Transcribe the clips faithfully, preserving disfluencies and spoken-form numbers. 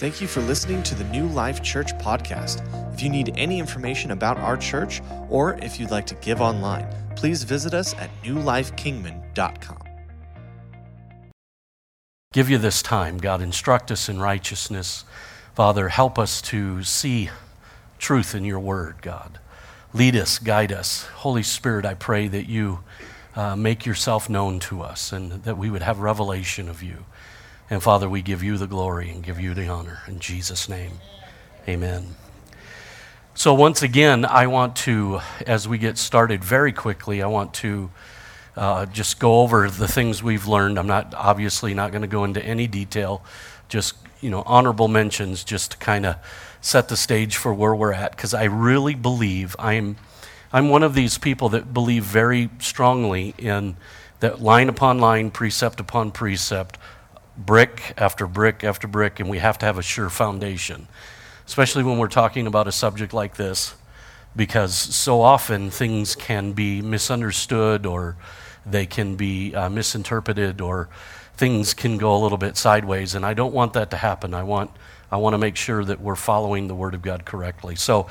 Thank you for listening to the New Life Church podcast. If you need any information about our church, or if you'd like to give online, please visit us at new life kingman dot com. Give you this time, God, instruct us in righteousness. Father, help us to see truth in your word, God. Lead us, guide us. Holy Spirit, I pray that you uh, make yourself known to us and that we would have revelation of you. And Father, we give you the glory and give you the honor. In Jesus' name, amen. So once again, I want to, as we get started very quickly, I want to Uh, just go over the things we've learned. I'm not obviously not going to go into any detail, just, you know, honorable mentions just to kind of set the stage for where we're at, because I really believe I'm I'm one of these people that believe very strongly in that line upon line, precept upon precept, brick after brick after brick, and we have to have a sure foundation, especially when we're talking about a subject like this, because so often things can be misunderstood or they can be uh, misinterpreted, or things can go a little bit sideways, and I don't want that to happen. I want I want to make sure that we're following the Word of God correctly. So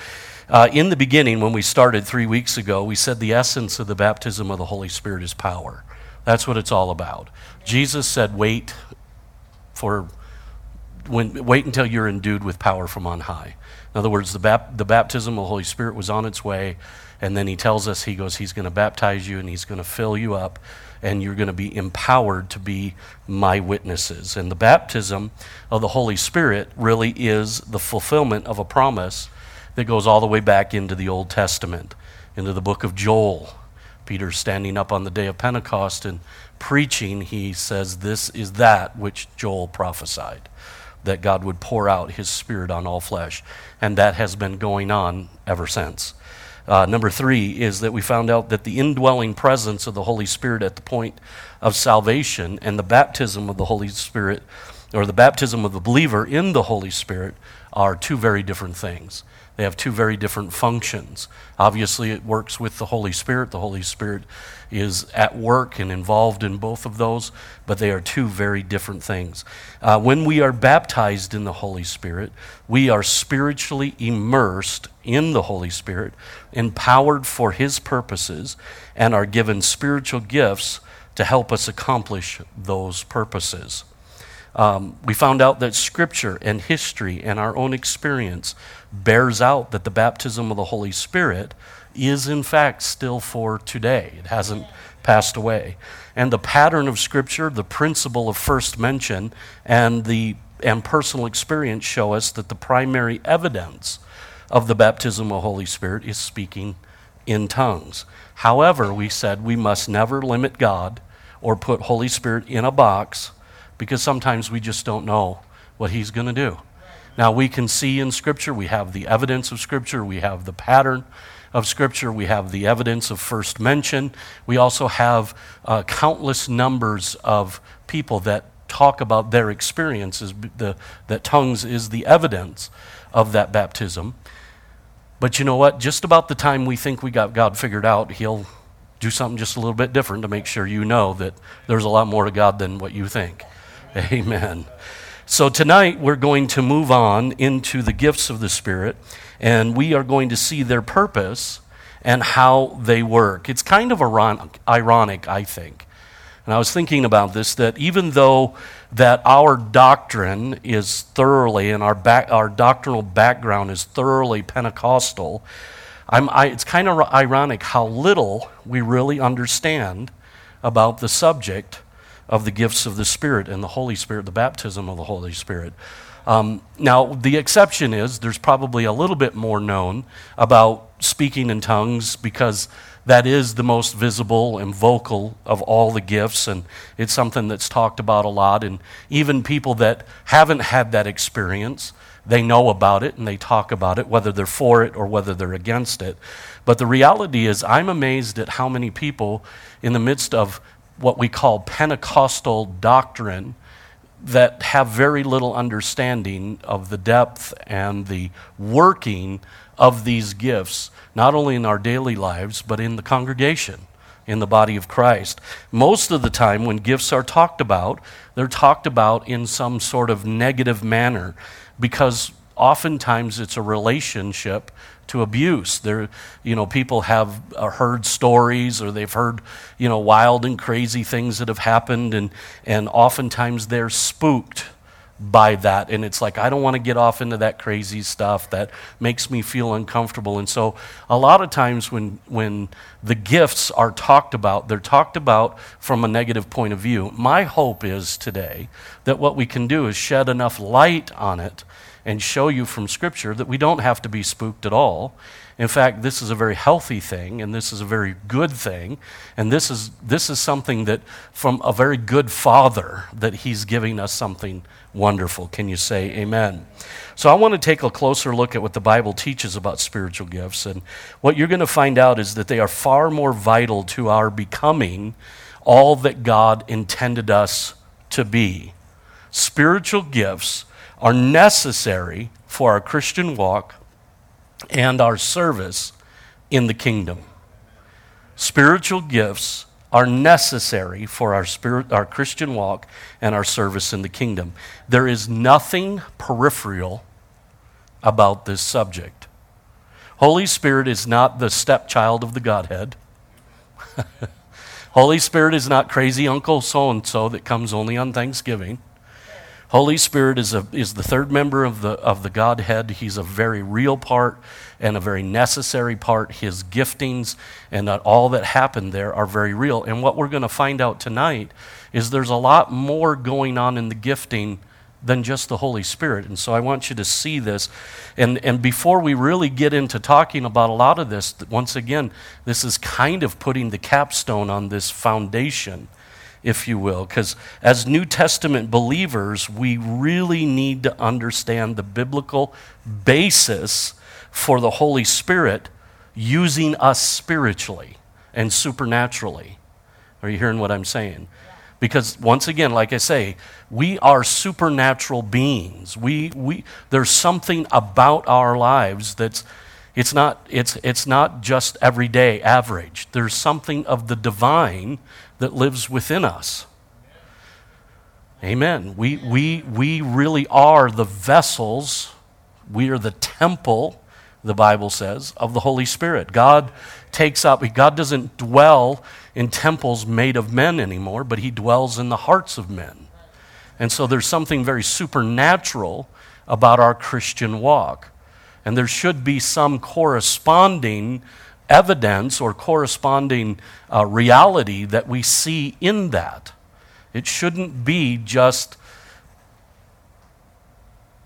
uh, in the beginning, when we started three weeks ago, we said the essence of the baptism of the Holy Spirit is power. That's what it's all about. Jesus said, wait for when wait until you're endued with power from on high. In other words, the, bap- the baptism of the Holy Spirit was on its way, and then he tells us, he goes, he's going to baptize you, and he's going to fill you up, and you're going to be empowered to be my witnesses. And the baptism of the Holy Spirit really is the fulfillment of a promise that goes all the way back into the Old Testament, into the book of Joel. Peter, standing up on the day of Pentecost and preaching, he says, this is that which Joel prophesied, that God would pour out his Spirit on all flesh. And that has been going on ever since. Uh, number three is that we found out that the indwelling presence of the Holy Spirit at the point of salvation and the baptism of the Holy Spirit, or the baptism of the believer in the Holy Spirit, are two very different things. They have two very different functions. Obviously, it works with the Holy Spirit. The Holy Spirit is at work and involved in both of those, but they are two very different things. Uh, when we are baptized in the Holy Spirit, we are spiritually immersed in the Holy Spirit, empowered for his purposes, and are given spiritual gifts to help us accomplish those purposes. Um, we found out that Scripture and history and our own experience bears out that the baptism of the Holy Spirit is in fact still for today. It hasn't passed away. And the pattern of Scripture, the principle of first mention, and the and personal experience show us that the primary evidence of the baptism of the Holy Spirit is speaking in tongues. However, we said we must never limit God or put Holy Spirit in a box, because sometimes we just don't know what he's going to do. Now, we can see in Scripture, we have the evidence of Scripture, we have the pattern of Scripture, we have the evidence of first mention. We also have uh, countless numbers of people that talk about their experiences, the, that tongues is the evidence of that baptism. But you know what? Just about the time we think we got God figured out, he'll do something just a little bit different to make sure you know that there's a lot more to God than what you think. Amen. So tonight we're going to move on into the gifts of the Spirit, and we are going to see their purpose and how they work. It's kind of ironic, ironic, I think. And I was thinking about this, that even though that our doctrine is thoroughly, and our back, our doctrinal background is thoroughly Pentecostal, I'm, I, it's kind of ironic how little we really understand about the subject of the gifts of the Spirit and the Holy Spirit, the baptism of the Holy Spirit. Um, now, the exception is there's probably a little bit more known about speaking in tongues, because that is the most visible and vocal of all the gifts, and it's something that's talked about a lot. And even people that haven't had that experience, they know about it and they talk about it, whether they're for it or whether they're against it. But the reality is, I'm amazed at how many people in the midst of what we call Pentecostal doctrine that have very little understanding of the depth and the working of these gifts, not only in our daily lives, but in the congregation, in the body of Christ. Most of the time when gifts are talked about, they're talked about in some sort of negative manner because oftentimes it's a relationship to abuse. There, you know, people have heard stories or they've heard, you know, wild and crazy things that have happened, and and oftentimes they're spooked by that, and it's like, I don't want to get off into that crazy stuff that makes me feel uncomfortable. And so a lot of times when when the gifts are talked about, they're talked about from a negative point of view. My hope is today that what we can do is shed enough light on it and show you from Scripture that we don't have to be spooked at all. In fact, this is a very healthy thing, and this is a very good thing, and this is this is something that from a very good Father, that He's giving us something wonderful. Can you say amen? So I want to take a closer look at what the Bible teaches about spiritual gifts, and what you're going to find out is that they are far more vital to our becoming all that God intended us to be. Spiritual gifts are necessary for our Christian walk and our service in the kingdom. Spiritual gifts are necessary for our spirit, our Christian walk and our service in the kingdom. There is nothing peripheral about this subject. Holy Spirit is not the stepchild of the Godhead. Holy Spirit is not crazy Uncle so-and-so that comes only on Thanksgiving. Holy Spirit is a, is the third member of the of the Godhead. He's a very real part and a very necessary part. His giftings and all that happened there are very real. And what we're going to find out tonight is there's a lot more going on in the gifting than just the Holy Spirit. And so I want you to see this. And and before we really get into talking about a lot of this, once again, this is kind of putting the capstone on this foundation, if you will, because as New Testament believers, we really need to understand the biblical basis for the Holy Spirit using us spiritually and supernaturally. Are you hearing what I'm saying? Because once again, like I say, we are supernatural beings. We we there's something about our lives that's it's not it's it's not just everyday average. There's something of the divine that lives within us. Amen. We we we really are the vessels. We are the temple, the Bible says, of the Holy Spirit. God takes up, God doesn't dwell in temples made of men anymore, but He dwells in the hearts of men. And so there's something very supernatural about our Christian walk. And there should be some corresponding evidence or corresponding uh, reality that we see in that. It shouldn't be just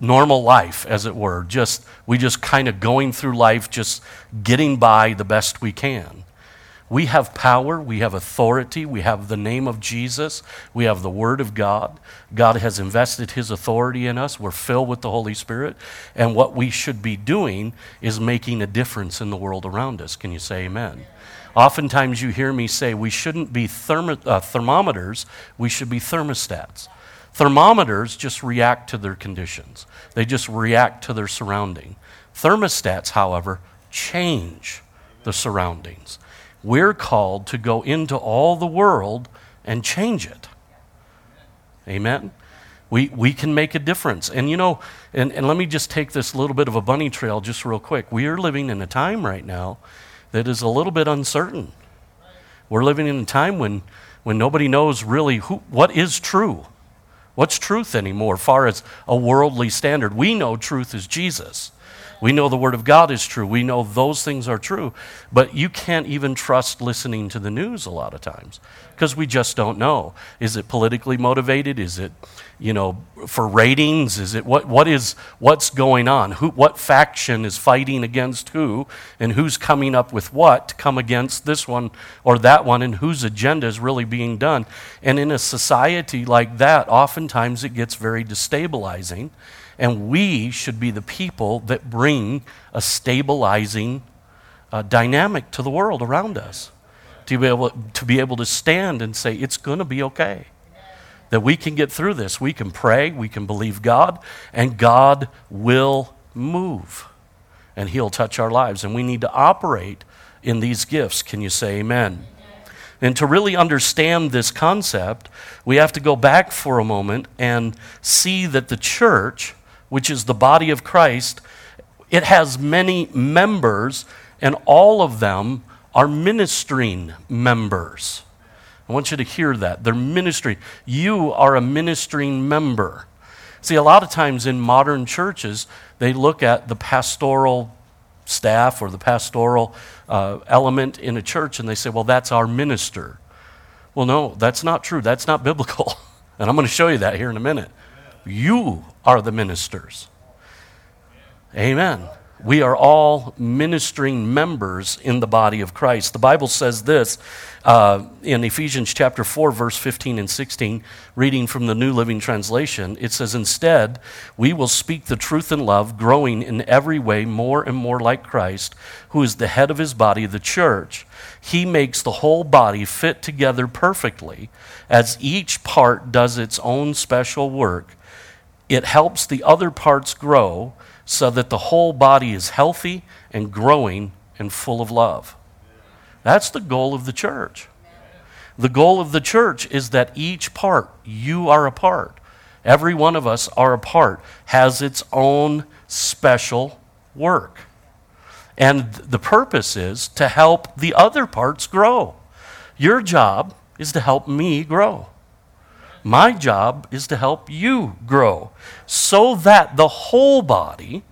normal life, as it were. Just we just kind of going through life, just getting by the best we can. We have power, we have authority, we have the name of Jesus, we have the Word of God. God has invested His authority in us. We're filled with the Holy Spirit. And what we should be doing is making a difference in the world around us. Can you say amen? Amen. Oftentimes you hear me say we shouldn't be thermo- uh, thermometers, we should be thermostats. Thermometers just react to their conditions. They just react to their surrounding. Thermostats, however, change the surroundings. We're called to go into all the world and change it. Amen? We we can make a difference. And you know, and, and let me just take this little bit of a bunny trail just real quick. We are living in a time right now that is a little bit uncertain. We're living in a time when, when nobody knows really who what is true. What's truth anymore, far as a worldly standard? We know truth is Jesus. We know the Word of God is true. We know those things are true. But you can't even trust listening to the news a lot of times because we just don't know. Is it politically motivated? Is it, you know, for ratings? Is it what? What is what's going on? Who? What faction is fighting against who? And who's coming up with what to come against this one or that one? And whose agenda is really being done? And in a society like that, oftentimes it gets very destabilizing. And we should be the people that bring a stabilizing uh, dynamic to the world around us, to be able to be able to stand and say, it's going to be okay, that we can get through this. We can pray, we can believe God, and God will move, and He'll touch our lives. And we need to operate in these gifts. Can you say amen? And to really understand this concept, we have to go back for a moment and see that the church, which is the body of Christ, it has many members, and all of them are ministering members. I want you to hear that. They're ministering. You are a ministering member. See, a lot of times in modern churches, they look at the pastoral staff or the pastoral uh, element in a church, and they say, well, that's our minister. Well, no, that's not true. That's not biblical. And I'm going to show you that here in a minute. You are the ministers. Amen. We are all ministering members in the body of Christ. The Bible says this uh, in Ephesians chapter four, verse fifteen and sixteen, reading from the New Living Translation. It says, "Instead, we will speak the truth in love, growing in every way more and more like Christ, who is the head of his body, the church. He makes the whole body fit together perfectly, as each part does its own special work. It helps the other parts grow, so that the whole body is healthy and growing and full of love." That's the goal of the church. The goal of the church is that each part, you are a part, every one of us are a part, has its own special work. And the purpose is to help the other parts grow. Your job is to help me grow. My job is to help you grow so that the whole body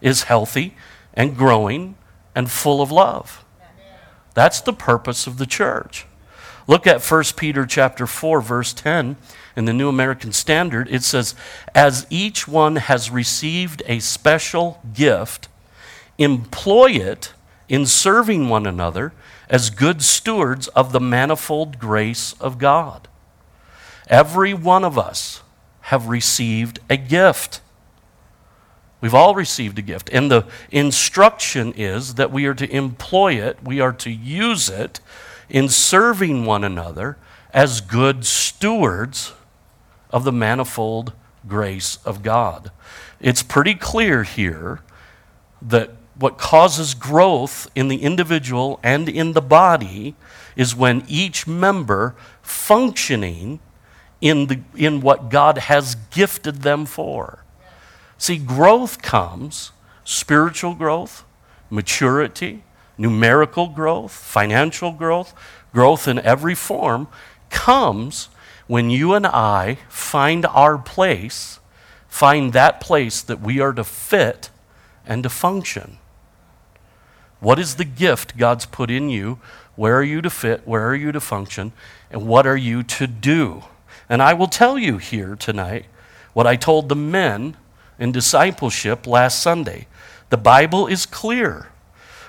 is healthy and growing and full of love. That's the purpose of the church. Look at First Peter chapter four, verse ten in the New American Standard. It says, "As each one has received a special gift, employ it in serving one another as good stewards of the manifold grace of God." Every one of us have received a gift. We've all received a gift. And the instruction is that we are to employ it, we are to use it in serving one another as good stewards of the manifold grace of God. It's pretty clear here that what causes growth in the individual and in the body is when each member functioning in the in what God has gifted them for. See, growth comes, spiritual growth, maturity, numerical growth, financial growth, growth in every form comes when you and I find our place, find that place that we are to fit and to function. What is the gift God's put in you? Where are you to fit? Where are you to function? And what are you to do? And I will tell you here tonight what I told the men in discipleship last Sunday. The Bible is clear.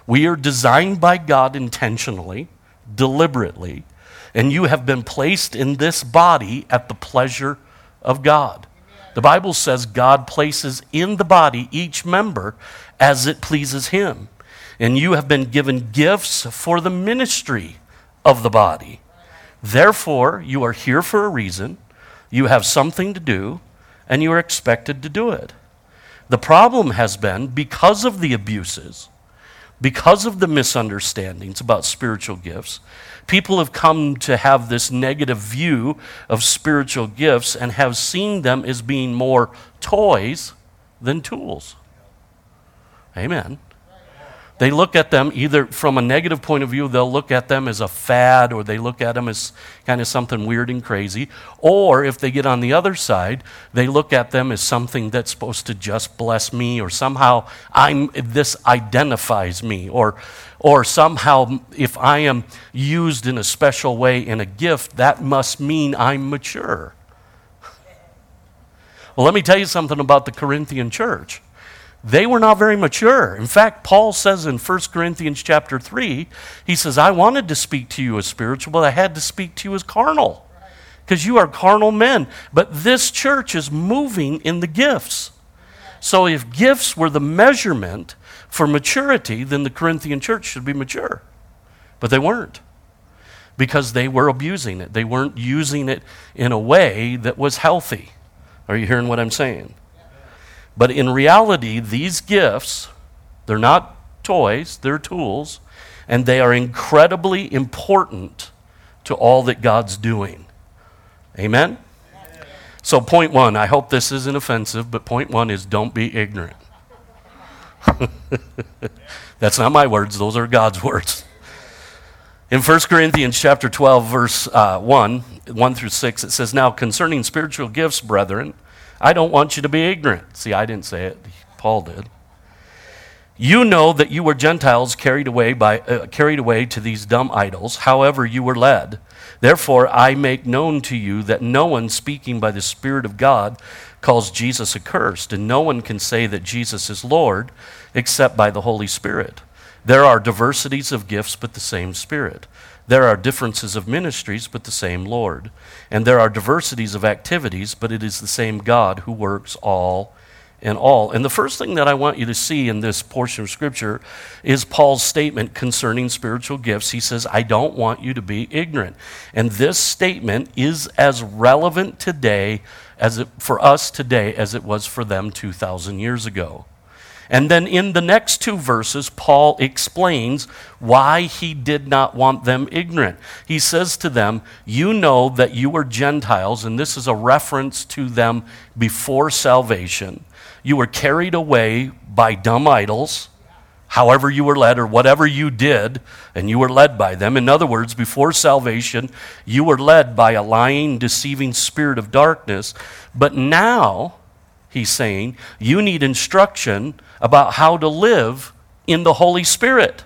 We are designed by God intentionally, deliberately, and you have been placed in this body at the pleasure of God. The Bible says God places in the body each member as it pleases him. And you have been given gifts for the ministry of the body. Therefore, you are here for a reason, you have something to do, and you are expected to do it. The problem has been, because of the abuses, because of the misunderstandings about spiritual gifts, people have come to have this negative view of spiritual gifts and have seen them as being more toys than tools. Amen. They look at them either from a negative point of view, they'll look at them as a fad, or they look at them as kind of something weird and crazy. Or if they get on the other side, they look at them as something that's supposed to just bless me, or somehow I'm this identifies me, or or somehow if I am used in a special way in a gift, that must mean I'm mature. Well, let me tell you something about the Corinthian church. They were not very mature. In fact, Paul says in First Corinthians chapter three, he says, "I wanted to speak to you as spiritual, but I had to speak to you as carnal, because you are carnal men." But this church is moving in the gifts. So if gifts were the measurement for maturity, then the Corinthian church should be mature. But they weren't, because they were abusing it. They weren't using it in a way that was healthy. Are you hearing what I'm saying? But in reality, these gifts, they're not toys, they're tools, and they are incredibly important to all that God's doing. Amen? Amen? So point one, I hope this isn't offensive, but point one is don't be ignorant. That's not my words, those are God's words. In First Corinthians chapter twelve, verse uh, one, one through six, it says, "Now concerning spiritual gifts, brethren, I don't want you to be ignorant." See, I didn't say it. Paul did. "You know that you were Gentiles carried away by uh, carried away to these dumb idols, however you were led. Therefore I make known to you that no one speaking by the Spirit of God calls Jesus accursed, and no one can say that Jesus is Lord except by the Holy Spirit. There are diversities of gifts, but the same Spirit. There are differences of ministries, but the same Lord. And there are diversities of activities, but it is the same God who works all and all." And the first thing that I want you to see in this portion of Scripture is Paul's statement concerning spiritual gifts. He says, I don't want you to be ignorant. And this statement is as relevant today as it, for us today as it was for them two thousand years ago. And then in the next two verses, Paul explains why he did not want them ignorant. He says to them, you know that you were Gentiles, and this is a reference to them before salvation. You were carried away by dumb idols, however you were led, or whatever you did, and you were led by them. In other words, before salvation, you were led by a lying, deceiving spirit of darkness. But now, he's saying, you need instruction about how to live in the Holy Spirit.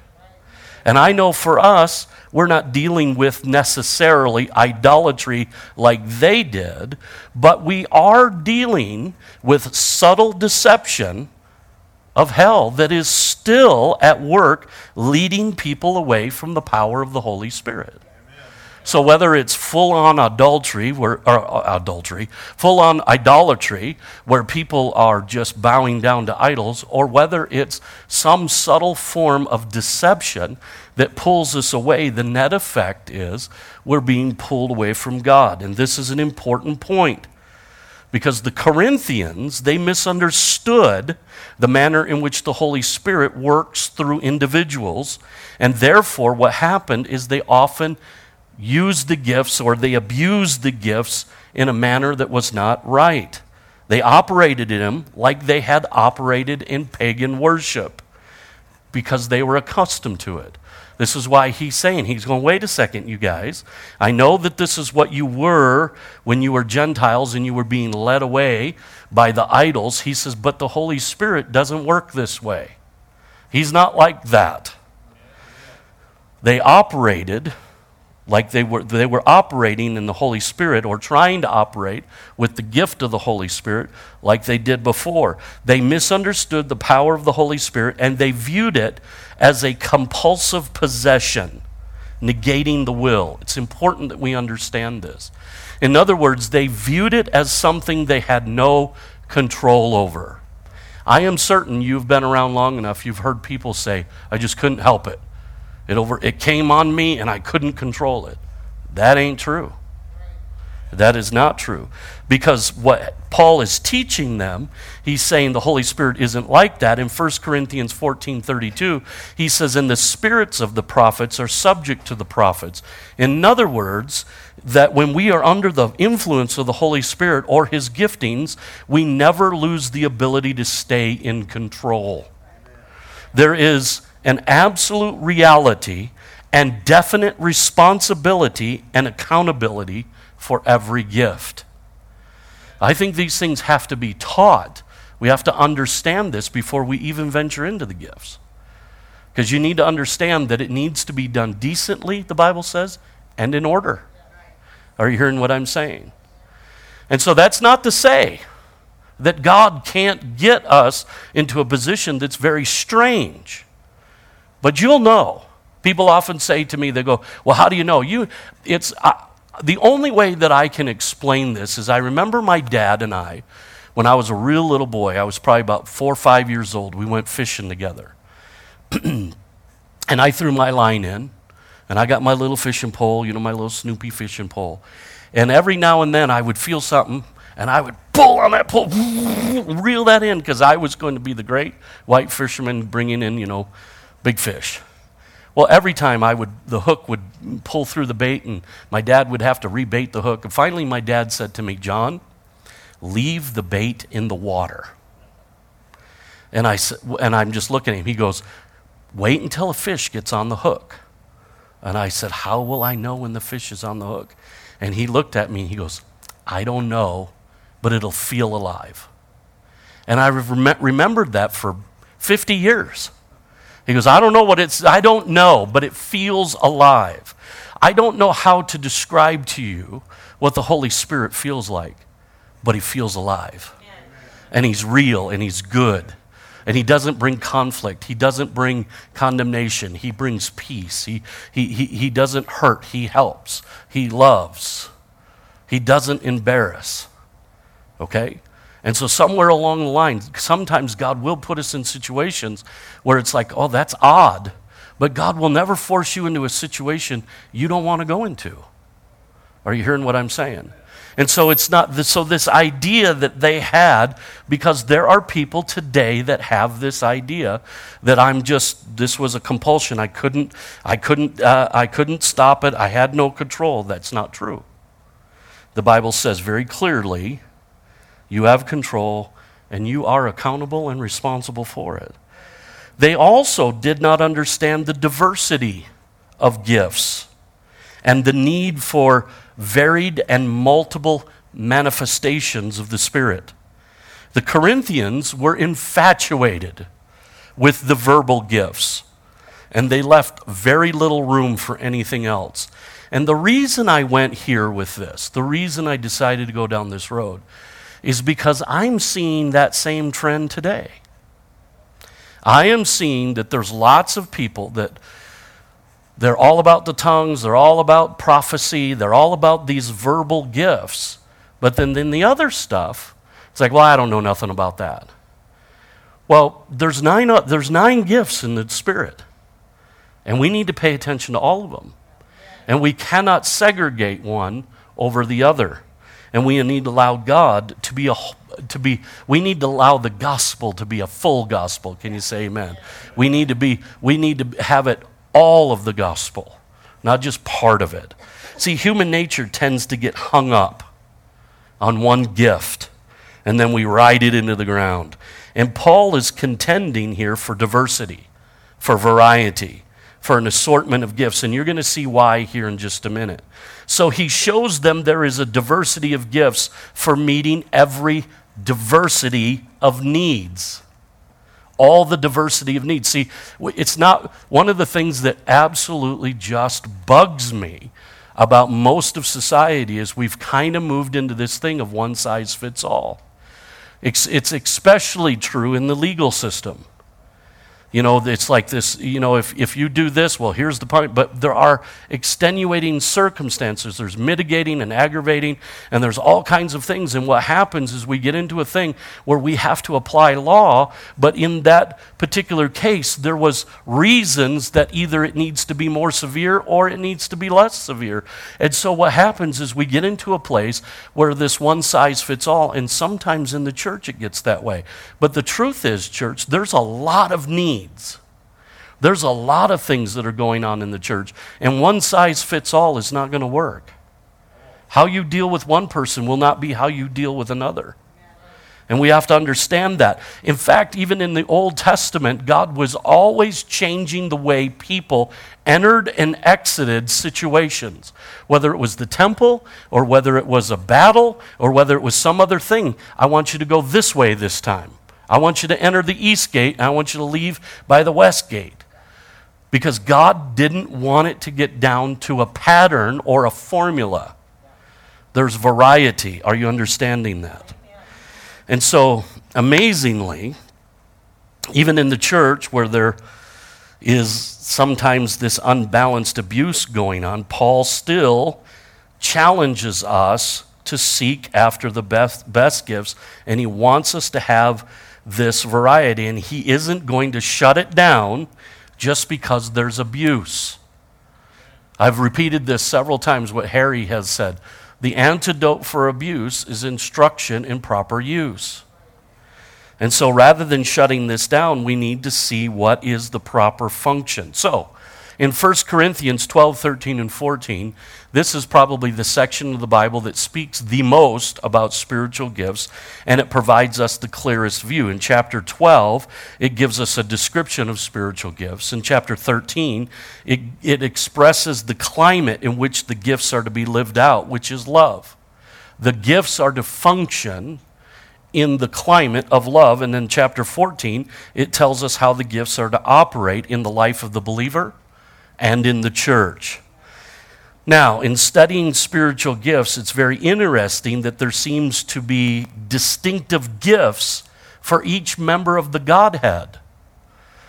And I know for us, we're not dealing with necessarily idolatry like they did, but we are dealing with subtle deception of hell that is still at work leading people away from the power of the Holy Spirit. So whether it's full-on adultery, or adultery, full-on idolatry, where people are just bowing down to idols, or whether it's some subtle form of deception that pulls us away, the net effect is we're being pulled away from God. And this is an important point, because the Corinthians, they misunderstood the manner in which the Holy Spirit works through individuals, and therefore what happened is they often used the gifts, or they abused the gifts in a manner that was not right. They operated in them like they had operated in pagan worship because they were accustomed to it. This is why he's saying, he's going, wait a second, you guys. I know that this is what you were when you were Gentiles and you were being led away by the idols. He says, but the Holy Spirit doesn't work this way. He's not like that. They operated like they were they were operating in the Holy Spirit, or trying to operate with the gift of the Holy Spirit like they did before. They misunderstood the power of the Holy Spirit, and they viewed it as a compulsive possession, negating the will. It's important that we understand this. In other words, they viewed it as something they had no control over. I am certain you've been around long enough, you've heard people say, I just couldn't help it. It over. It came on me and I couldn't control it. That ain't true. That is not true. Because what Paul is teaching them, he's saying the Holy Spirit isn't like that. In First Corinthians fourteen thirty-two, he says, and the spirits of the prophets are subject to the prophets. In other words, that when we are under the influence of the Holy Spirit or his giftings, we never lose the ability to stay in control. There is an absolute reality and definite responsibility and accountability for every gift. I think these things have to be taught. We have to understand this before we even venture into the gifts. Because you need to understand that it needs to be done decently, the Bible says, and in order. Are you hearing what I'm saying? And so that's not to say that God can't get us into a position that's very strange. But you'll know. People often say to me, they go, well, how do you know? You, it's uh, the only way that I can explain this is I remember my dad and I, when I was a real little boy, I was probably about four or five years old, we went fishing together. And I threw my line in, and I got my little fishing pole, you know, my little Snoopy fishing pole. And every now and then I would feel something, and I would pull on that pole, reel that in, because I was going to be the great white fisherman bringing in, you know, big fish. Well, every time I would, the hook would pull through the bait, and my dad would have to rebait the hook. And finally, my dad said to me, "John, leave the bait in the water." And I and I'm just looking at him. He goes, "Wait until a fish gets on the hook." And I said, "How will I know when the fish is on the hook?" And he looked at me and he goes, "I don't know, but it'll feel alive." And I rem- remembered that for fifty years. He goes, I don't know what it's, I don't know, but it feels alive. I don't know how to describe to you what the Holy Spirit feels like, but he feels alive. Yeah. And he's real and he's good. And he doesn't bring conflict. He doesn't bring condemnation. He brings peace. He, he, he, he doesn't hurt. He helps. He loves. He doesn't embarrass. Okay? And so somewhere along the line, sometimes God will put us in situations where it's like, oh, that's odd. But God will never force you into a situation you don't want to go into. Are you hearing what I'm saying? And so it's not, so this idea that they had, because there are people today that have this idea that I'm just, this was a compulsion. I couldn't, I couldn't, uh, I couldn't stop it. I had no control. That's not true. The Bible says very clearly, you have control, and you are accountable and responsible for it. They also did not understand the diversity of gifts and the need for varied and multiple manifestations of the Spirit. The Corinthians were infatuated with the verbal gifts, and they left very little room for anything else. And the reason I went here with this, the reason I decided to go down this road, is because I'm seeing that same trend today. I am seeing that there's lots of people that they're all about the tongues, they're all about prophecy, they're all about these verbal gifts, but then, then the other stuff, it's like, well, I don't know nothing about that. Well, there's nine, there's nine gifts in the Spirit, and we need to pay attention to all of them. And we cannot segregate one over the other. And we need to allow God to be a, to be, we need to allow the gospel to be a full gospel. Can you say amen? We need to be, we need to have it all of the gospel, not just part of it. See, human nature tends to get hung up on one gift, and then we ride it into the ground. And Paul is contending here for diversity, for variety, for an assortment of gifts, and you're going to see why here in just a minute. So he shows them there is a diversity of gifts for meeting every diversity of needs. All the diversity of needs. See, it's not one of the things that absolutely just bugs me about most of society is we've kind of moved into this thing of one size fits all. It's, it's especially true in the legal system. You know, it's like this, you know, if, if you do this, well, here's the point. But there are extenuating circumstances. There's mitigating and aggravating, and there's all kinds of things. And what happens is we get into a thing where we have to apply law, but in that particular case, there was reasons that either it needs to be more severe or it needs to be less severe. And so what happens is we get into a place where this one size fits all, and sometimes in the church it gets that way. But the truth is, church, there's a lot of need. There's a lot of things that are going on in the church, and one size fits all is not going to work. How you deal with one person will not be how you deal with another. And we have to understand that. In fact, even in the Old Testament, God was always changing the way people entered and exited situations, whether it was the temple or whether it was a battle or whether it was some other thing. I want you to go this way this time. I want you to enter the east gate, and I want you to leave by the west gate. Because God didn't want it to get down to a pattern or a formula. There's variety. Are you understanding that? And so, amazingly, even in the church where there is sometimes this unbalanced abuse going on, Paul still challenges us to seek after the best, best gifts, and he wants us to have this variety, and he isn't going to shut it down just because there's abuse. I've repeated this several times, what Harry has said. The antidote for abuse is instruction in proper use. And so rather than shutting this down, we need to see what is the proper function. So In First Corinthians twelve, thirteen, and fourteen, this is probably the section of the Bible that speaks the most about spiritual gifts, and it provides us the clearest view. In chapter twelve, it gives us a description of spiritual gifts. In chapter thirteen, it, it expresses the climate in which the gifts are to be lived out, which is love. The gifts are to function in the climate of love. And then chapter fourteen, it tells us how the gifts are to operate in the life of the believer and in the church. Now, in studying spiritual gifts, it's very interesting that there seems to be distinctive gifts for each member of the Godhead.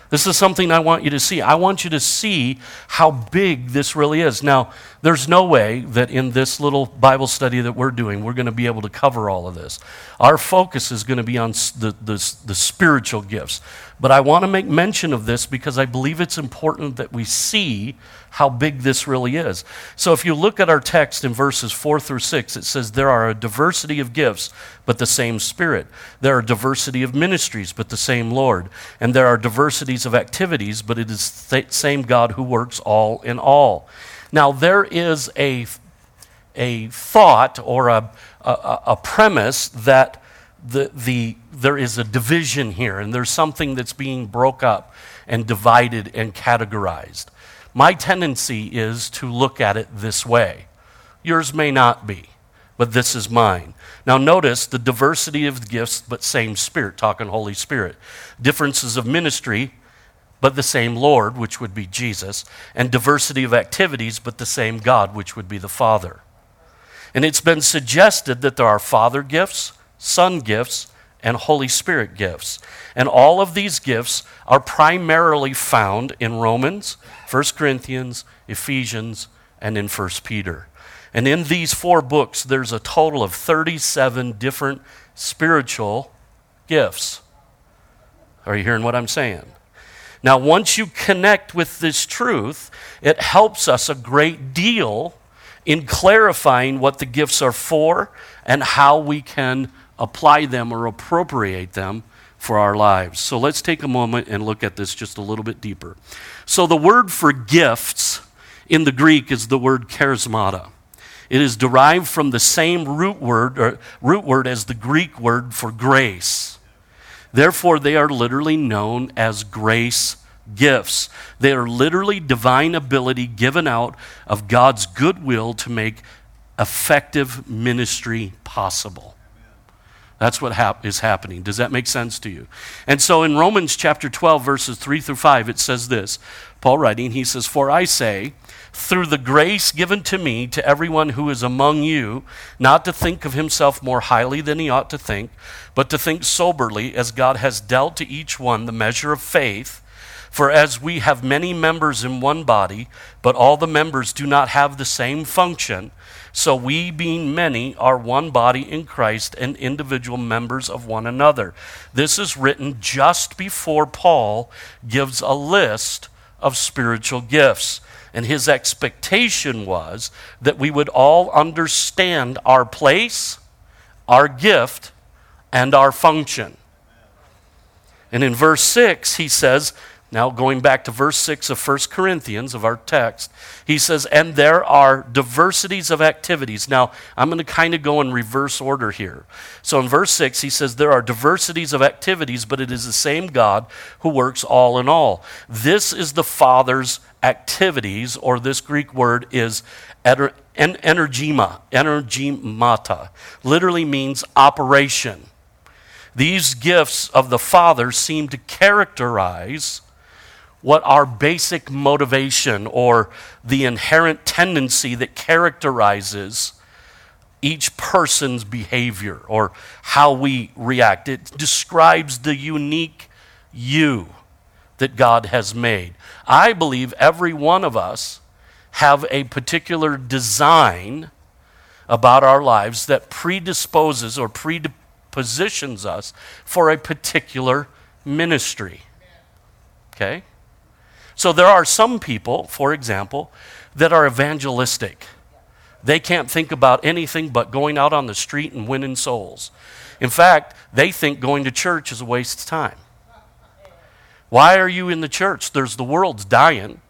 This is something I want you to see. I want you to see how big this really is. Now, there's no way that in this little Bible study that we're doing, we're going to be able to cover all of this. Our focus is going to be on the, the, the spiritual gifts. But I want to make mention of this because I believe it's important that we see how big this really is. So if you look at our text in verses four through six, it says there are a diversity of gifts, but the same Spirit. There are diversity of ministries, but the same Lord. And there are diversities of activities, but it is the same God who works all in all. Now there is a, a thought or a, a, a premise that the the there is a division here, and there's something that's being broke up and divided and categorized. My tendency is to look at it this way. Yours may not be, but this is mine. Now notice the diversity of gifts, but same Spirit, talking Holy Spirit. Differences of ministry, but the same Lord, which would be Jesus. And diversity of activities, but the same God, which would be the Father. And it's been suggested that there are Father gifts, Son gifts, and Holy Spirit gifts. And all of these gifts are primarily found in Romans, First Corinthians, Ephesians, and in First Peter. And in these four books, there's a total of thirty-seven different spiritual gifts. Are you hearing what I'm saying? Now, once you connect with this truth, it helps us a great deal in clarifying what the gifts are for and how we can apply them or appropriate them for our lives. So let's take a moment and look at this just a little bit deeper. So the word for gifts in the Greek is the word charismata. It is derived from the same root word or root word as the Greek word for grace. Therefore, they are literally known as grace gifts. They are literally divine ability given out of God's goodwill to make effective ministry possible. That's what hap- is happening. Does that make sense to you? And so in Romans chapter twelve, verses three through five, it says this. Paul writing, he says, "For I say, through the grace given to me, to everyone who is among you, not to think of himself more highly than he ought to think, but to think soberly, as God has dealt to each one the measure of faith. For as we have many members in one body, but all the members do not have the same function, so we, being many, are one body in Christ and individual members of one another." This is written just before Paul gives a list of spiritual gifts. And his expectation was that we would all understand our place, our gift, and our function. And in verse six, he says, now going back to verse six of First Corinthians, of our text, he says, "And there are diversities of activities." Now, I'm going to kind of go in reverse order here. So in verse six, he says, "There are diversities of activities, but it is the same God who works all in all." This is the Father's activities, or this Greek word is energema, energemata. Literally means operation. These gifts of the Father seem to characterize what our basic motivation or the inherent tendency that characterizes each person's behavior or how we react. It describes the unique you that God has made. I believe every one of us have a particular design about our lives that predisposes or predispositions us for a particular ministry. Okay? So there are some people, for example, that are evangelistic. They can't think about anything but going out on the street and winning souls. In fact, they think going to church is a waste of time. Why are you in the church? There's the world's dying.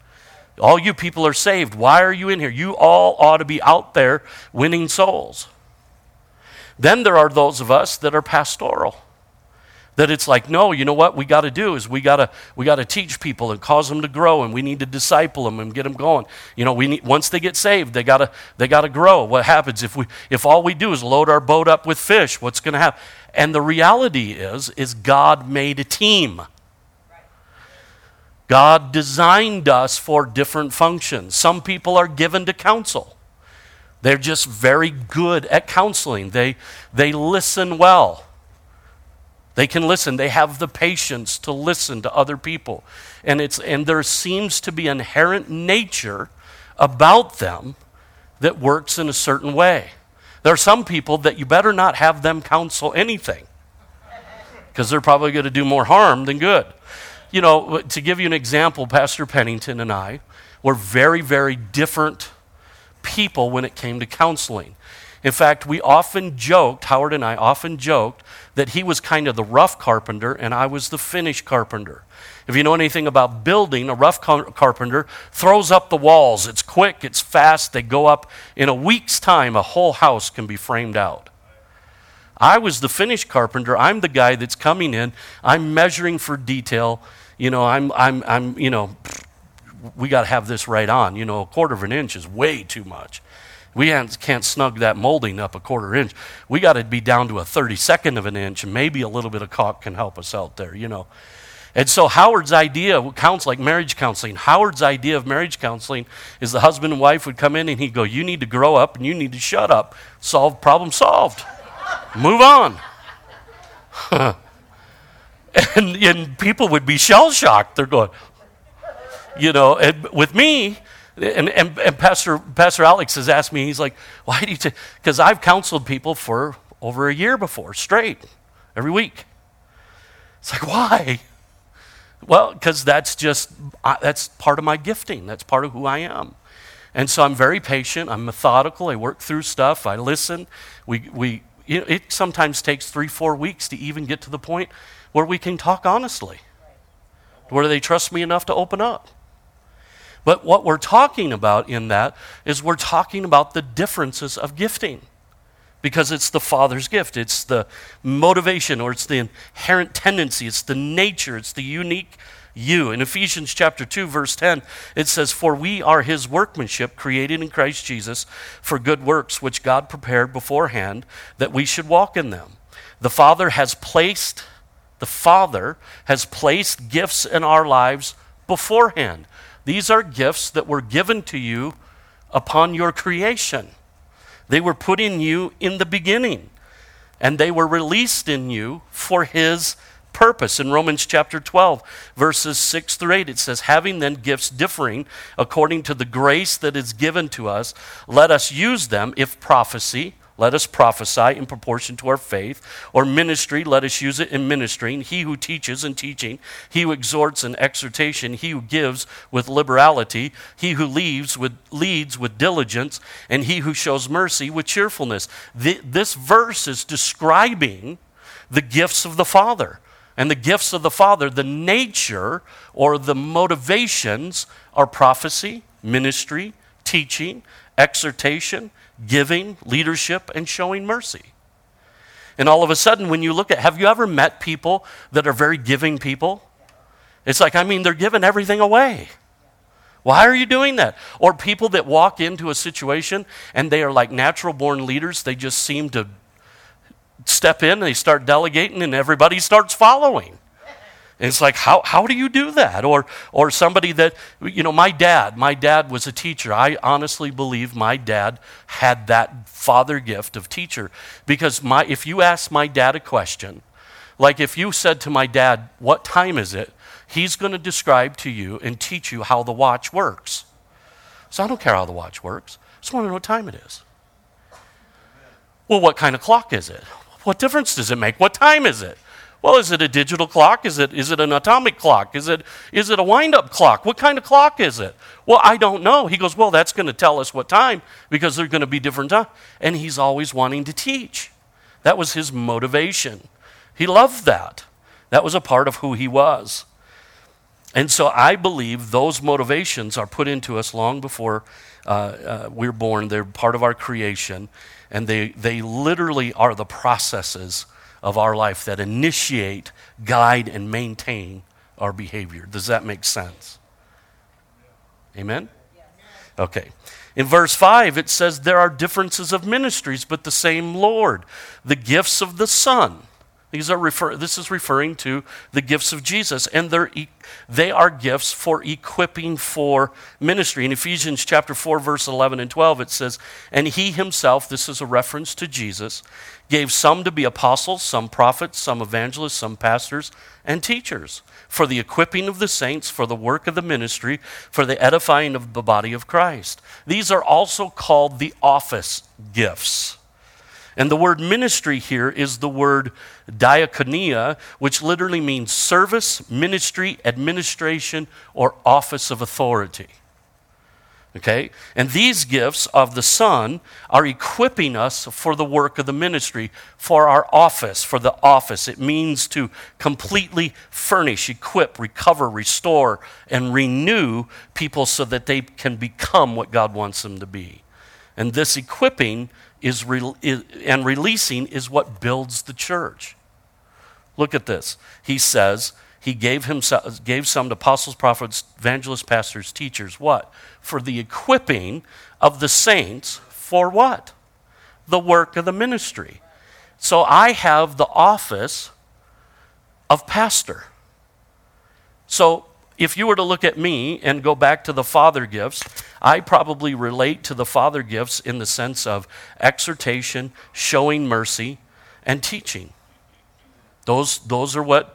All you people are saved. Why are you in here? You all ought to be out there winning souls. Then there are those of us that are pastoral. That it's like, no, you know what we got to do is we got to we got to teach people and cause them to grow, and we need to disciple them and get them going. You know, we need, once they get saved, they gotta they gotta grow. What happens if we if all we do is load our boat up with fish? What's going to happen? And the reality is, is God made a team. God designed us for different functions. Some people are given to counsel; they're just very good at counseling. They they listen well. They can listen. They have the patience to listen to other people. And it's and there seems to be inherent nature about them that works in a certain way. There are some people that you better not have them counsel anything, because they're probably going to do more harm than good. You know, to give you an example, Pastor Pennington and I were very, very different people when it came to counseling. In fact, we often joked, Howard and I often joked, that he was kind of the rough carpenter and I was the finished carpenter. If you know anything about building, a rough car- carpenter throws up the walls. It's quick, it's fast, they go up. In a week's time, a whole house can be framed out. I was the finished carpenter. I'm the guy that's coming in. I'm measuring for detail. You know, I'm, I'm, I'm you know, we got to have this right on. You know, a quarter of an inch is way too much. We can't snug that molding up a quarter inch. We got to be down to a thirty-second of an inch, and maybe a little bit of caulk can help us out there, you know. And so Howard's idea, counts like marriage counseling, Howard's idea of marriage counseling is the husband and wife would come in and he'd go, you need to grow up and you need to shut up. Solve, problem solved. Move on. and, and people would be shell-shocked. They're going, you know, and with me, And, and and Pastor Pastor Alex has asked me, he's like, why do you take, because I've counseled people for over a year before, straight, every week. It's like, why? Well, because that's just, I, that's part of my gifting. That's part of who I am. And so I'm very patient. I'm methodical. I work through stuff. I listen. We, we you know, it sometimes takes three, four weeks to even get to the point where we can talk honestly, where they trust me enough to open up. But what we're talking about in that is we're talking about the differences of gifting, because it's the Father's gift. It's the motivation, or it's the inherent tendency. It's the nature. It's the unique you. In Ephesians chapter two, verse ten, it says, for we are his workmanship, created in Christ Jesus for good works, which God prepared beforehand that we should walk in them. The Father has placed, the Father has placed gifts in our lives beforehand. These are gifts that were given to you upon your creation. They were put in you in the beginning, and they were released in you for his purpose. In Romans chapter twelve, verses six through eight, it says, having then gifts differing according to the grace that is given to us, let us use them. If prophecy, let us prophesy in proportion to our faith. Or ministry, let us use it in ministering. He who teaches in teaching. He who exhorts in exhortation. He who gives with liberality. He who leads with, leads with diligence. And he who shows mercy with cheerfulness. The, this verse is describing the gifts of the Father. And the gifts of the Father, the nature or the motivations are prophecy, ministry, teaching, exhortation, giving, leadership, and showing mercy. And all of a sudden, when you look at, have you ever met people that are very giving people? It's like, I mean, they're giving everything away. Why are you doing that? Or people that walk into a situation and they are like natural born leaders. They just seem to step in and they start delegating and everybody starts following. And it's like, how how do you do that? Or or somebody that, you know, my dad, my dad was a teacher. I honestly believe my dad had that father gift of teacher, because my if you ask my dad a question, like if you said to my dad, what time is it? He's going to describe to you and teach you how the watch works. So I don't care how the watch works. I just want to know what time it is. Well, what kind of clock is it? What difference does it make? What time is it? Well, is it a digital clock? Is it is it an atomic clock? Is it is it a wind-up clock? What kind of clock is it? Well, I don't know. He goes, well, that's going to tell us what time, because they're going to be different times. And he's always wanting to teach. That was his motivation. He loved that. That was a part of who he was. And so I believe those motivations are put into us long before uh, uh, we're born. They're part of our creation, and they, they literally are the processes of our life that initiate, guide, and maintain our behavior. Does that make sense? Amen? Okay. In verse five, it says, there are differences of ministries, but the same Lord. The gifts of the Son. These are refer- This is referring to the gifts of Jesus, and they're e- they are gifts for equipping for ministry. In Ephesians chapter four, verse eleven and twelve, it says, and he himself, this is a reference to Jesus, gave some to be apostles, some prophets, some evangelists, some pastors, and teachers, for the equipping of the saints, for the work of the ministry, for the edifying of the body of Christ. These are also called the office gifts. And the word ministry here is the word diakonia, which literally means service, ministry, administration, or office of authority. Okay? And these gifts of the Son are equipping us for the work of the ministry, for our office, for the office. It means to completely furnish, equip, recover, restore, and renew people so that they can become what God wants them to be. And this equipping Is, re- is and releasing is what builds the church. Look at this. He says he gave himself gave some to apostles, prophets, evangelists, pastors, teachers. What? For the equipping of the saints for what? The work of the ministry. So I have the office of pastor. So if you were to look at me and go back to the father gifts, I probably relate to the father gifts in the sense of exhortation, showing mercy, and teaching. Those, those are what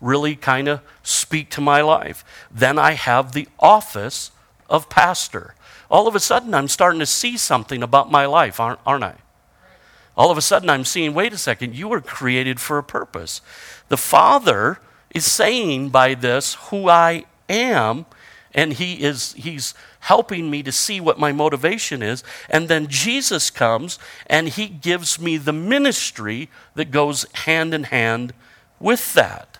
really kind of speak to my life. Then I have the office of pastor. All of a sudden, I'm starting to see something about my life, aren't, aren't I? All of a sudden, I'm seeing, wait a second, you were created for a purpose. The Father is saying by this who I am. am and he is he's helping me to see what my motivation is, and then Jesus comes and he gives me the ministry that goes hand in hand with that.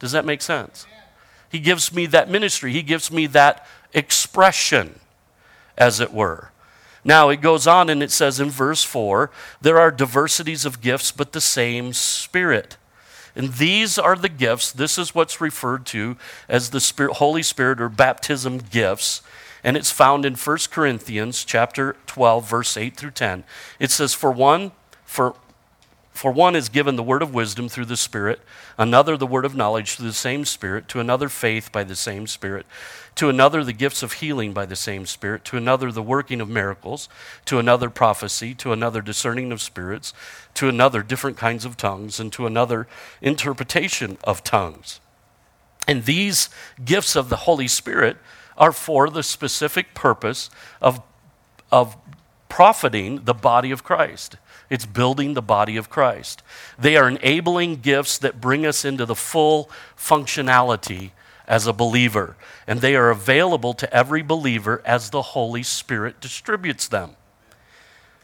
Does that make sense? He gives me that ministry. He gives me that expression, as it were. Now it goes on and it says in verse four, there are diversities of gifts but the same Spirit. And these are the gifts. This is what's referred to as the Spirit, Holy Spirit, or baptism gifts. And it's found in First Corinthians chapter twelve, verse eight through ten. It says, For one, for for one is given the word of wisdom through the Spirit, another the word of knowledge through the same Spirit, to another faith by the same Spirit, to another the gifts of healing by the same Spirit, to another the working of miracles, to another prophecy, to another discerning of spirits, to another different kinds of tongues, and to another interpretation of tongues. And these gifts of the Holy Spirit are for the specific purpose of, of profiting the body of Christ. It's building the body of Christ. They are enabling gifts that bring us into the full functionality as a believer, and they are available to every believer as the Holy Spirit distributes them.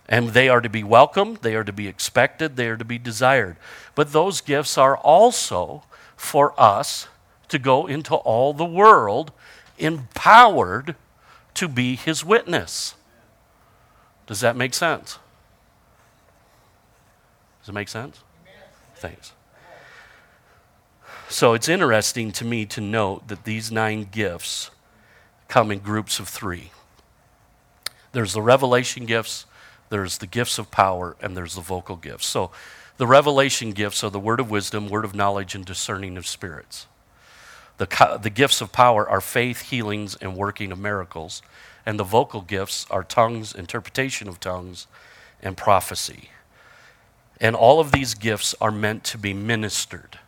And they are to be welcomed, they are to be expected, they are to be desired. But those gifts are also for us to go into all the world empowered to be his witness. Does that make sense? Does it make sense? Thanks. So it's interesting to me to note that these nine gifts come in groups of three. There's the revelation gifts, there's the gifts of power, and there's the vocal gifts. So the revelation gifts are the word of wisdom, word of knowledge, and discerning of spirits. The, co- the gifts of power are faith, healings, and working of miracles. And the vocal gifts are tongues, interpretation of tongues, and prophecy. And all of these gifts are meant to be ministered.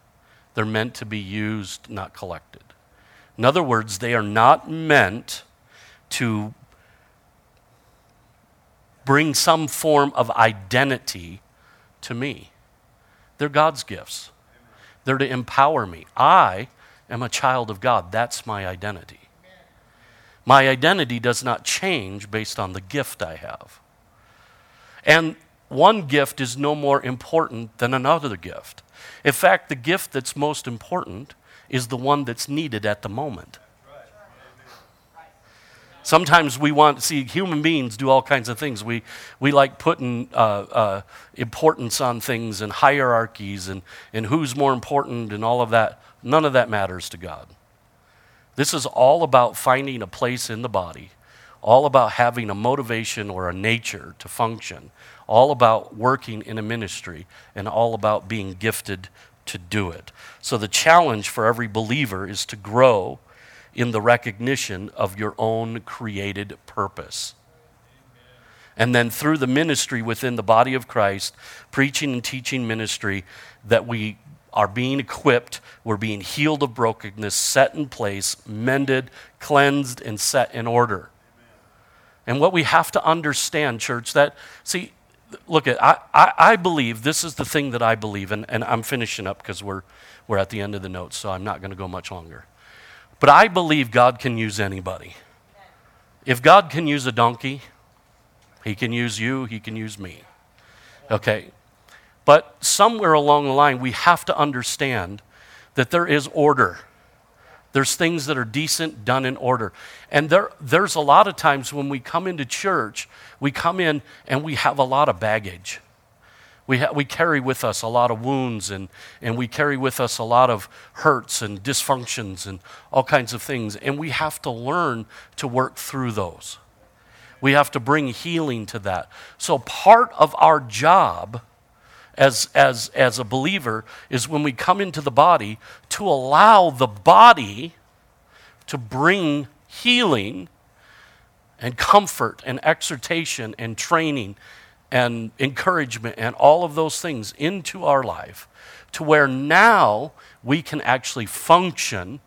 They're meant to be used, not collected. In other words, they are not meant to bring some form of identity to me. They're God's gifts. They're to empower me. I am a child of God. That's my identity. My identity does not change based on the gift I have. And one gift is no more important than another gift. In fact, the gift that's most important is the one that's needed at the moment. Sometimes we want, see, human beings do all kinds of things. We we like putting uh, uh, importance on things and hierarchies and, and who's more important and all of that. None of that matters to God. This is all about finding a place in the body, all about having a motivation or a nature to function, all about working in a ministry, and all about being gifted to do it. So the challenge for every believer is to grow in the recognition of your own created purpose. And then through the ministry within the body of Christ, preaching and teaching ministry, that we are being equipped, we're being healed of brokenness, set in place, mended, cleansed, and set in order. And what we have to understand, church, that, see, look, at I, I, I believe, this is the thing that I believe, and, and I'm finishing up because we're, we're at the end of the notes, so I'm not going to go much longer. But I believe God can use anybody. If God can use a donkey, he can use you, he can use me. Okay? But somewhere along the line, we have to understand that there is order. There's things that are decent, done in order. And there, there's a lot of times when we come into church, we come in and we have a lot of baggage. We ha- we carry with us a lot of wounds, and, and we carry with us a lot of hurts and dysfunctions and all kinds of things. And we have to learn to work through those. We have to bring healing to that. So part of our job as as as a believer is when we come into the body to allow the body to bring healing and comfort and exhortation and training and encouragement and all of those things into our life, to where now we can actually function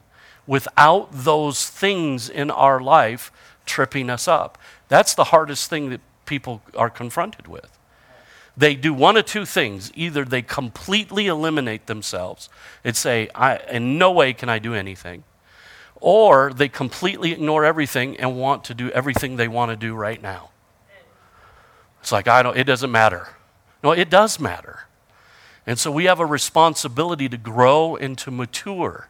without those things in our life tripping us up. That's the hardest thing that people are confronted with. They do one of two things. Either they completely eliminate themselves and say, I, in no way can I do anything, or they completely ignore everything and want to do everything they want to do right now. It's like, I don't, it doesn't matter. No, it does matter. And so we have a responsibility to grow and to mature,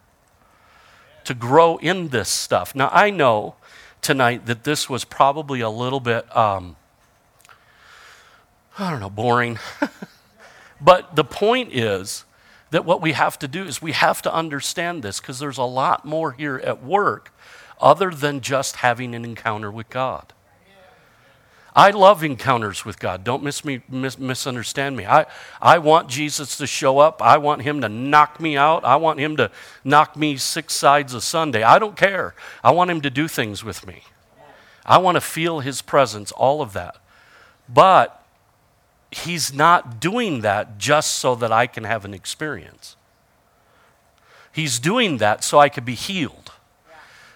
to grow in this stuff. Now, I know tonight that this was probably a little bit, um, I don't know, boring. But the point is that what we have to do is we have to understand this, because there's a lot more here at work other than just having an encounter with God. I love encounters with God. Don't mis- mis- misunderstand me. I, I want Jesus to show up. I want him to knock me out. I want him to knock me six sides a Sunday. I don't care. I want him to do things with me. I want to feel his presence, all of that. But he's not doing that just so that I can have an experience. He's doing that so I can be healed.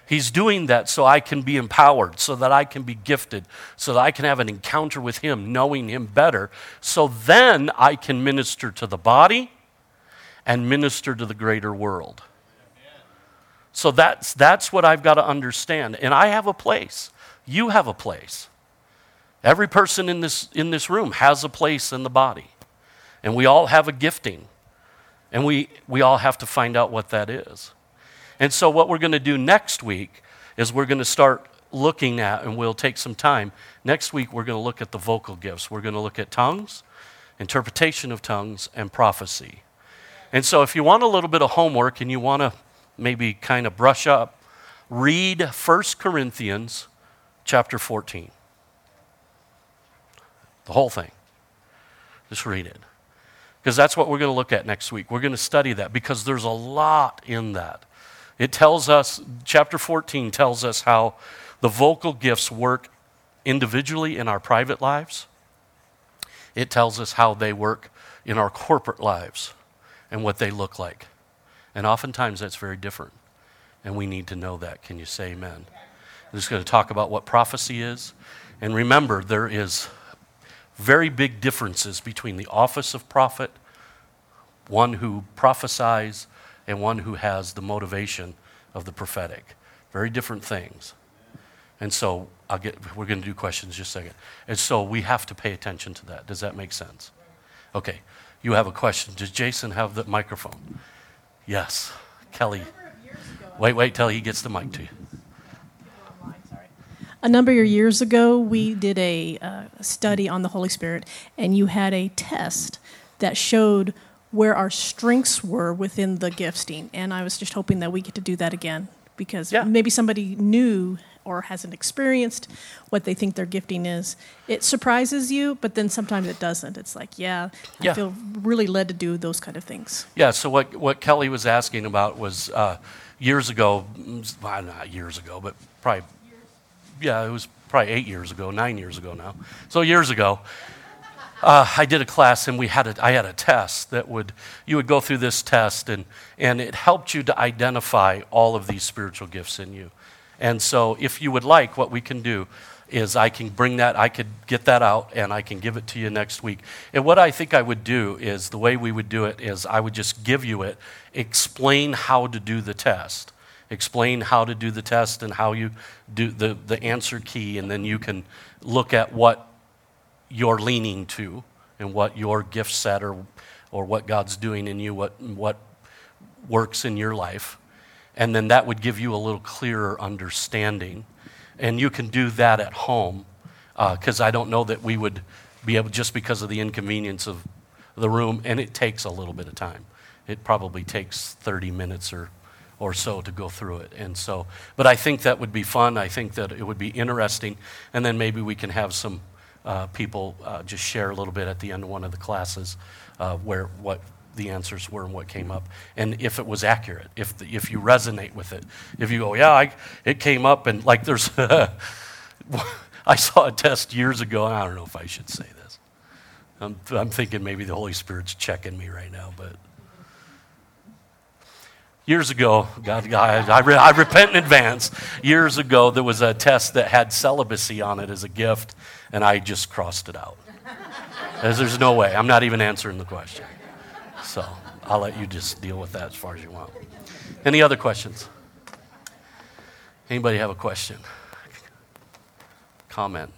He's doing that so I can be empowered, so that I can be gifted, so that I can have an encounter with him, knowing him better, so then I can minister to the body and minister to the greater world. So that's that's what I've got to understand. And I have a place. You have a place. Every person in this in this room has a place in the body. And we all have a gifting. And we, we all have to find out what that is. And so what we're going to do next week is we're going to start looking at, and we'll take some time, next week we're going to look at the vocal gifts. We're going to look at tongues, interpretation of tongues, and prophecy. And so if you want a little bit of homework and you want to maybe kind of brush up, read First Corinthians chapter fourteen. The whole thing. Just read it. Because that's what we're going to look at next week. We're going to study that, because there's a lot in that. It tells us, chapter fourteen tells us how the vocal gifts work individually in our private lives. It tells us how they work in our corporate lives and what they look like. And oftentimes that's very different. And we need to know that. Can you say amen? I'm just going to talk about what prophecy is. And remember, there is very big differences between the office of prophet, one who prophesies, and one who has the motivation of the prophetic. Very different things. And so I'll get, we're going to do questions in just a second. And so we have to pay attention to that. Does that make sense? Okay. You have a question. Does Jason have the microphone? Yes. Kelly. Wait, wait till he gets the mic to you. A number of years ago, we did a uh, study on the Holy Spirit, and you had a test that showed where our strengths were within the gifting. And I was just hoping that we get to do that again, because yeah. maybe somebody new or hasn't experienced what they think their gifting is. It surprises you, but then sometimes it doesn't. It's like, yeah, I yeah. feel really led to do those kind of things. Yeah, so what, what Kelly was asking about was uh, years ago, well, not years ago, but probably Yeah, it was probably eight years ago, nine years ago now. So years ago, uh, I did a class, and we had a, I had a test that would, you would go through this test, and, and it helped you to identify all of these spiritual gifts in you. And so if you would like, what we can do is I can bring that, I could get that out, and I can give it to you next week. And what I think I would do is, the way we would do it is I would just give you it, explain how to do the test. Explain how to do the test and how you do the, the answer key, and then you can look at what you're leaning to and what your gift set or or what God's doing in you, what what works in your life. And then that would give you a little clearer understanding. And you can do that at home, because uh, I don't know that we would be able, just because of the inconvenience of the room, and it takes a little bit of time. It probably takes thirty minutes or or so to go through it. And so, but I think that would be fun. I think that it would be interesting. And then maybe we can have some uh, people uh, just share a little bit at the end of one of the classes uh, where what the answers were and what came up. And if it was accurate, if the, if you resonate with it. If you go, yeah, I, it came up, and like there's, I saw a test years ago, and I don't know if I should say this. I'm, I'm thinking maybe the Holy Spirit's checking me right now, but years ago, God, I, I, I repent in advance. Years ago, there was a test that had celibacy on it as a gift, and I just crossed it out. As there's no way. I'm not even answering the question. So I'll let you just deal with that as far as you want. Any other questions? Anybody have a question? Comment?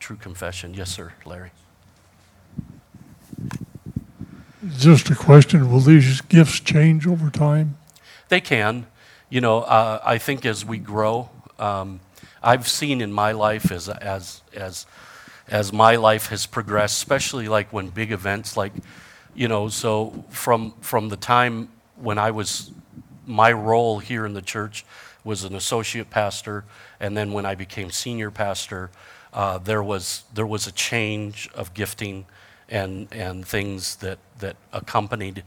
True confession. Yes, sir, Larry. Just a question, will these gifts change over time? They can. You know, uh, I think as we grow, um, I've seen in my life as as as as my life has progressed, especially like when big events like, you know, so from from the time when I was, my role here in the church was an associate pastor, and then when I became senior pastor, uh, there was there was a change of gifting and and things that, that accompanied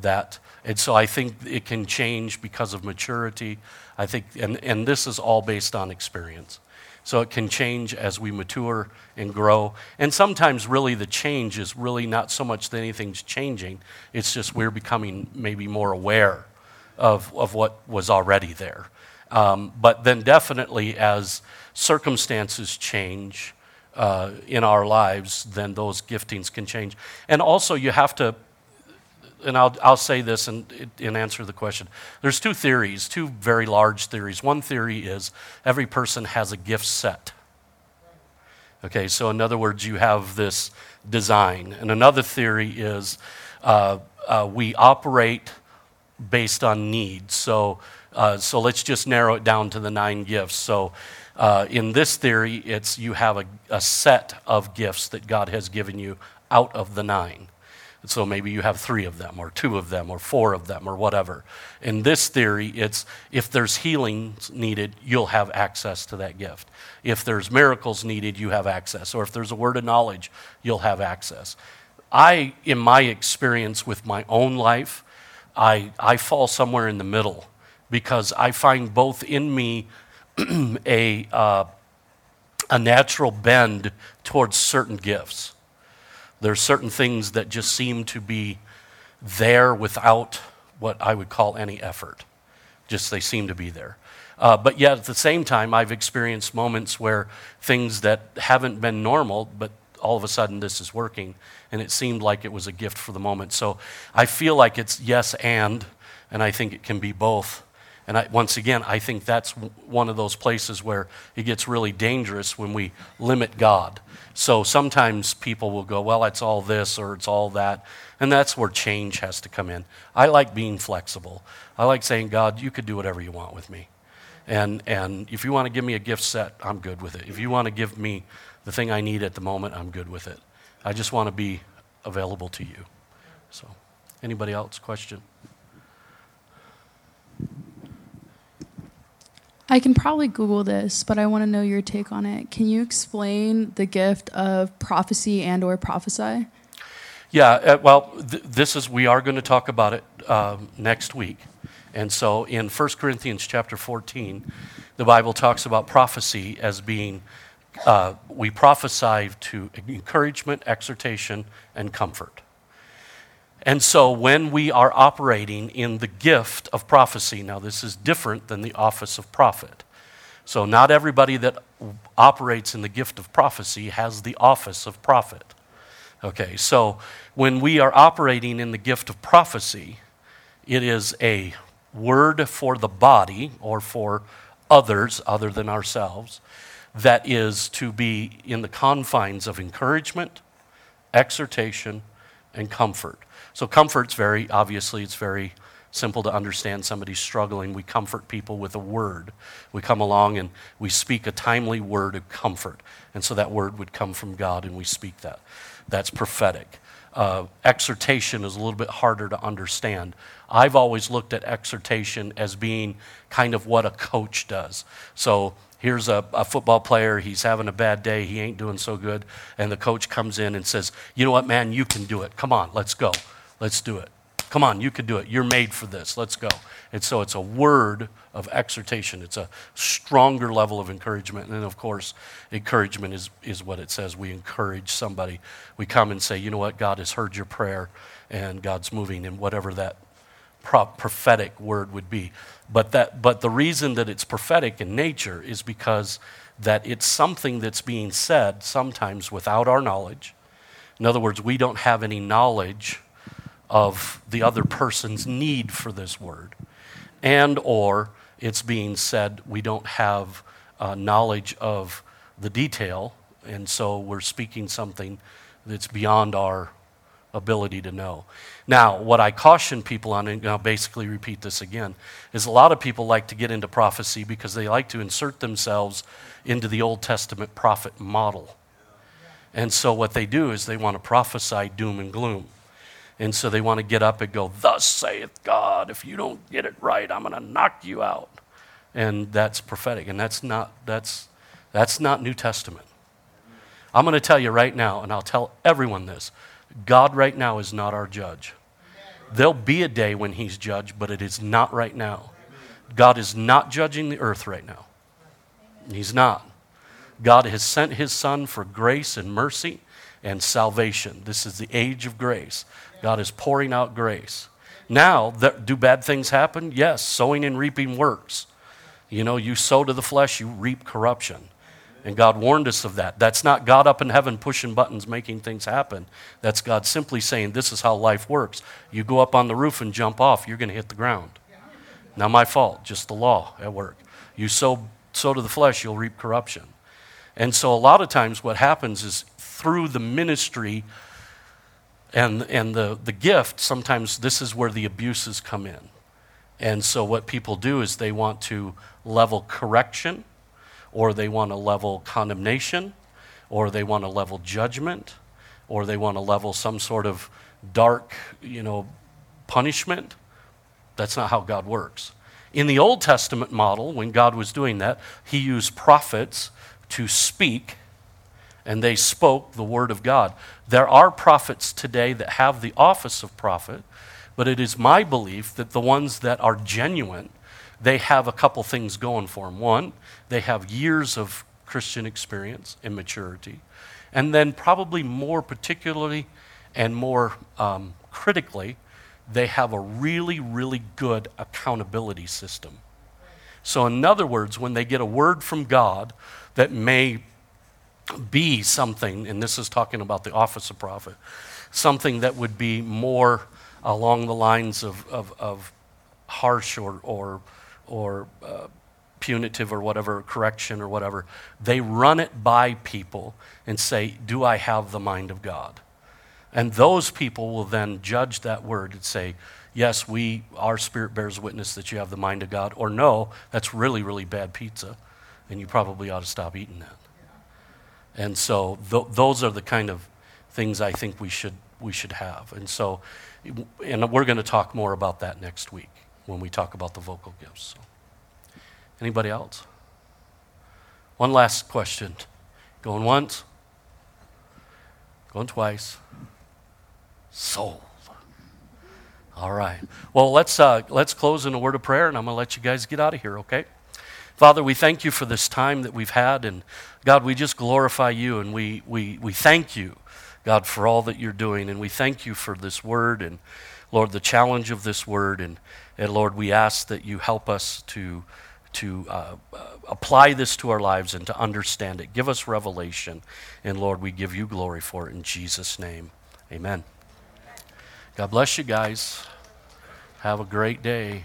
that. And so I think it can change because of maturity. I think, and, and this is all based on experience. So it can change as we mature and grow. And sometimes really the change is really not so much that anything's changing, it's just we're becoming maybe more aware of, of what was already there. Um, but then definitely as circumstances change, Uh, in our lives, then those giftings can change. And also you have to, and I'll I'll say this and, and answer the question. There's two theories, two very large theories. One theory is every person has a gift set. Okay, so in other words, you have this design. And another theory is uh, uh, we operate based on need. So, uh, so let's just narrow it down to the nine gifts. So Uh, in this theory, it's you have a, a set of gifts that God has given you out of the nine. So maybe you have three of them or two of them or four of them or whatever. In this theory, it's if there's healing needed, you'll have access to that gift. If there's miracles needed, you have access. Or if there's a word of knowledge, you'll have access. I, in my experience with my own life, I, I fall somewhere in the middle, because I find both in me a uh, a natural bend towards certain gifts. There's certain things that just seem to be there without what I would call any effort. Just they seem to be there. Uh, but yet at the same time, I've experienced moments where things that haven't been normal, but all of a sudden this is working, and it seemed like it was a gift for the moment. So I feel like it's yes and, and I think it can be both. And I, once again, I think that's one of those places where it gets really dangerous when we limit God. So sometimes people will go, well, it's all this or it's all that. And that's where change has to come in. I like being flexible. I like saying, God, you could do whatever you want with me. And and if you want to give me a gift set, I'm good with it. If you want to give me the thing I need at the moment, I'm good with it. I just want to be available to you. So anybody else? Question? I can probably Google this, but I want to know your take on it. Can you explain the gift of prophecy and or prophesy? Yeah, uh, well, th- this is, we are going to talk about it uh, next week. And so in First Corinthians chapter fourteen, the Bible talks about prophecy as being, uh, we prophesy to encouragement, exhortation, and comfort. And so when we are operating in the gift of prophecy, now this is different than the office of prophet. So not everybody that operates in the gift of prophecy has the office of prophet. Okay, so when we are operating in the gift of prophecy, it is a word for the body or for others other than ourselves that is to be in the confines of encouragement, exhortation, and comfort. So comfort's very, obviously, it's very simple to understand. Somebody's struggling. We comfort people with a word. We come along and we speak a timely word of comfort. And so that word would come from God and we speak that. That's prophetic. Uh, exhortation is a little bit harder to understand. I've always looked at exhortation as being kind of what a coach does. So here's a, a football player, he's having a bad day, he ain't doing so good, and the coach comes in and says, you know what, man, you can do it. Come on, let's go. Let's do it. Come on, you can do it. You're made for this. Let's go. And so it's a word of exhortation. It's a stronger level of encouragement. And then, of course, encouragement is, is what it says. We encourage somebody. We come and say, you know what, God has heard your prayer, and God's moving in whatever that prophetic word would be. But that, but the reason that it's prophetic in nature is because that it's something that's being said sometimes without our knowledge. In other words, we don't have any knowledge of the other person's need for this word. And or it's being said, we don't have uh, knowledge of the detail, and so we're speaking something that's beyond our ability to know. Now, what I caution people on, and I'll basically repeat this again, is a lot of people like to get into prophecy because they like to insert themselves into the Old Testament prophet model. And so what they do is they want to prophesy doom and gloom. And so they want to get up and go, thus saith God, if you don't get it right, I'm going to knock you out. And that's prophetic. And that's not that's that's not New Testament. I'm going to tell you right now, and I'll tell everyone this, God right now is not our judge. There'll be a day when he's judged, but it is not right now. God is not judging the earth right now. He's not. God has sent his son for grace and mercy and salvation. This is the age of grace. God is pouring out grace. Now, th- do bad things happen? Yes, sowing and reaping works. You know, you sow to the flesh, you reap corruption. And God warned us of that. That's not God up in heaven pushing buttons, making things happen. That's God simply saying, this is how life works. You go up on the roof and jump off, you're going to hit the ground. Not my fault, just the law at work. You sow, sow to the flesh, you'll reap corruption. And so a lot of times what happens is through the ministry and, and the, the gift, sometimes this is where the abuses come in. And so what people do is they want to level correction, or they want to level condemnation, or they want to level judgment, or they want to level some sort of dark, you know, punishment. That's not how God works. In the Old Testament model, when God was doing that, he used prophets to speak, and they spoke the word of God. There are prophets today that have the office of prophet, but it is my belief that the ones that are genuine, they have a couple things going for them. One, they have years of Christian experience and maturity. And then probably more particularly and more um, critically, they have a really, really good accountability system. So in other words, when they get a word from God that may be something, and this is talking about the office of prophet, something that would be more along the lines of, of, of harsh or, or or uh, punitive or whatever, correction or whatever. They run it by people and say, do I have the mind of God? And those people will then judge that word and say, yes, we, our spirit bears witness that you have the mind of God, or no, that's really, really bad pizza, and you probably ought to stop eating that. And so th- those are the kind of things I think we should we should have. And so, and we're going to talk more about that next week when we talk about the vocal gifts. So. Anybody else? One last question. Going once, going twice. Sold. All right. Well, let's uh, let's close in a word of prayer, and I'm going to let you guys get out of here. Okay. Father, we thank you for this time that we've had, and God, we just glorify you, and we we we thank you, God, for all that you're doing, and we thank you for this word, and Lord, the challenge of this word, and, and Lord, we ask that you help us to to uh, apply this to our lives and to understand it. Give us revelation, and Lord, we give you glory for it in Jesus' name, amen. God bless you guys. Have a great day.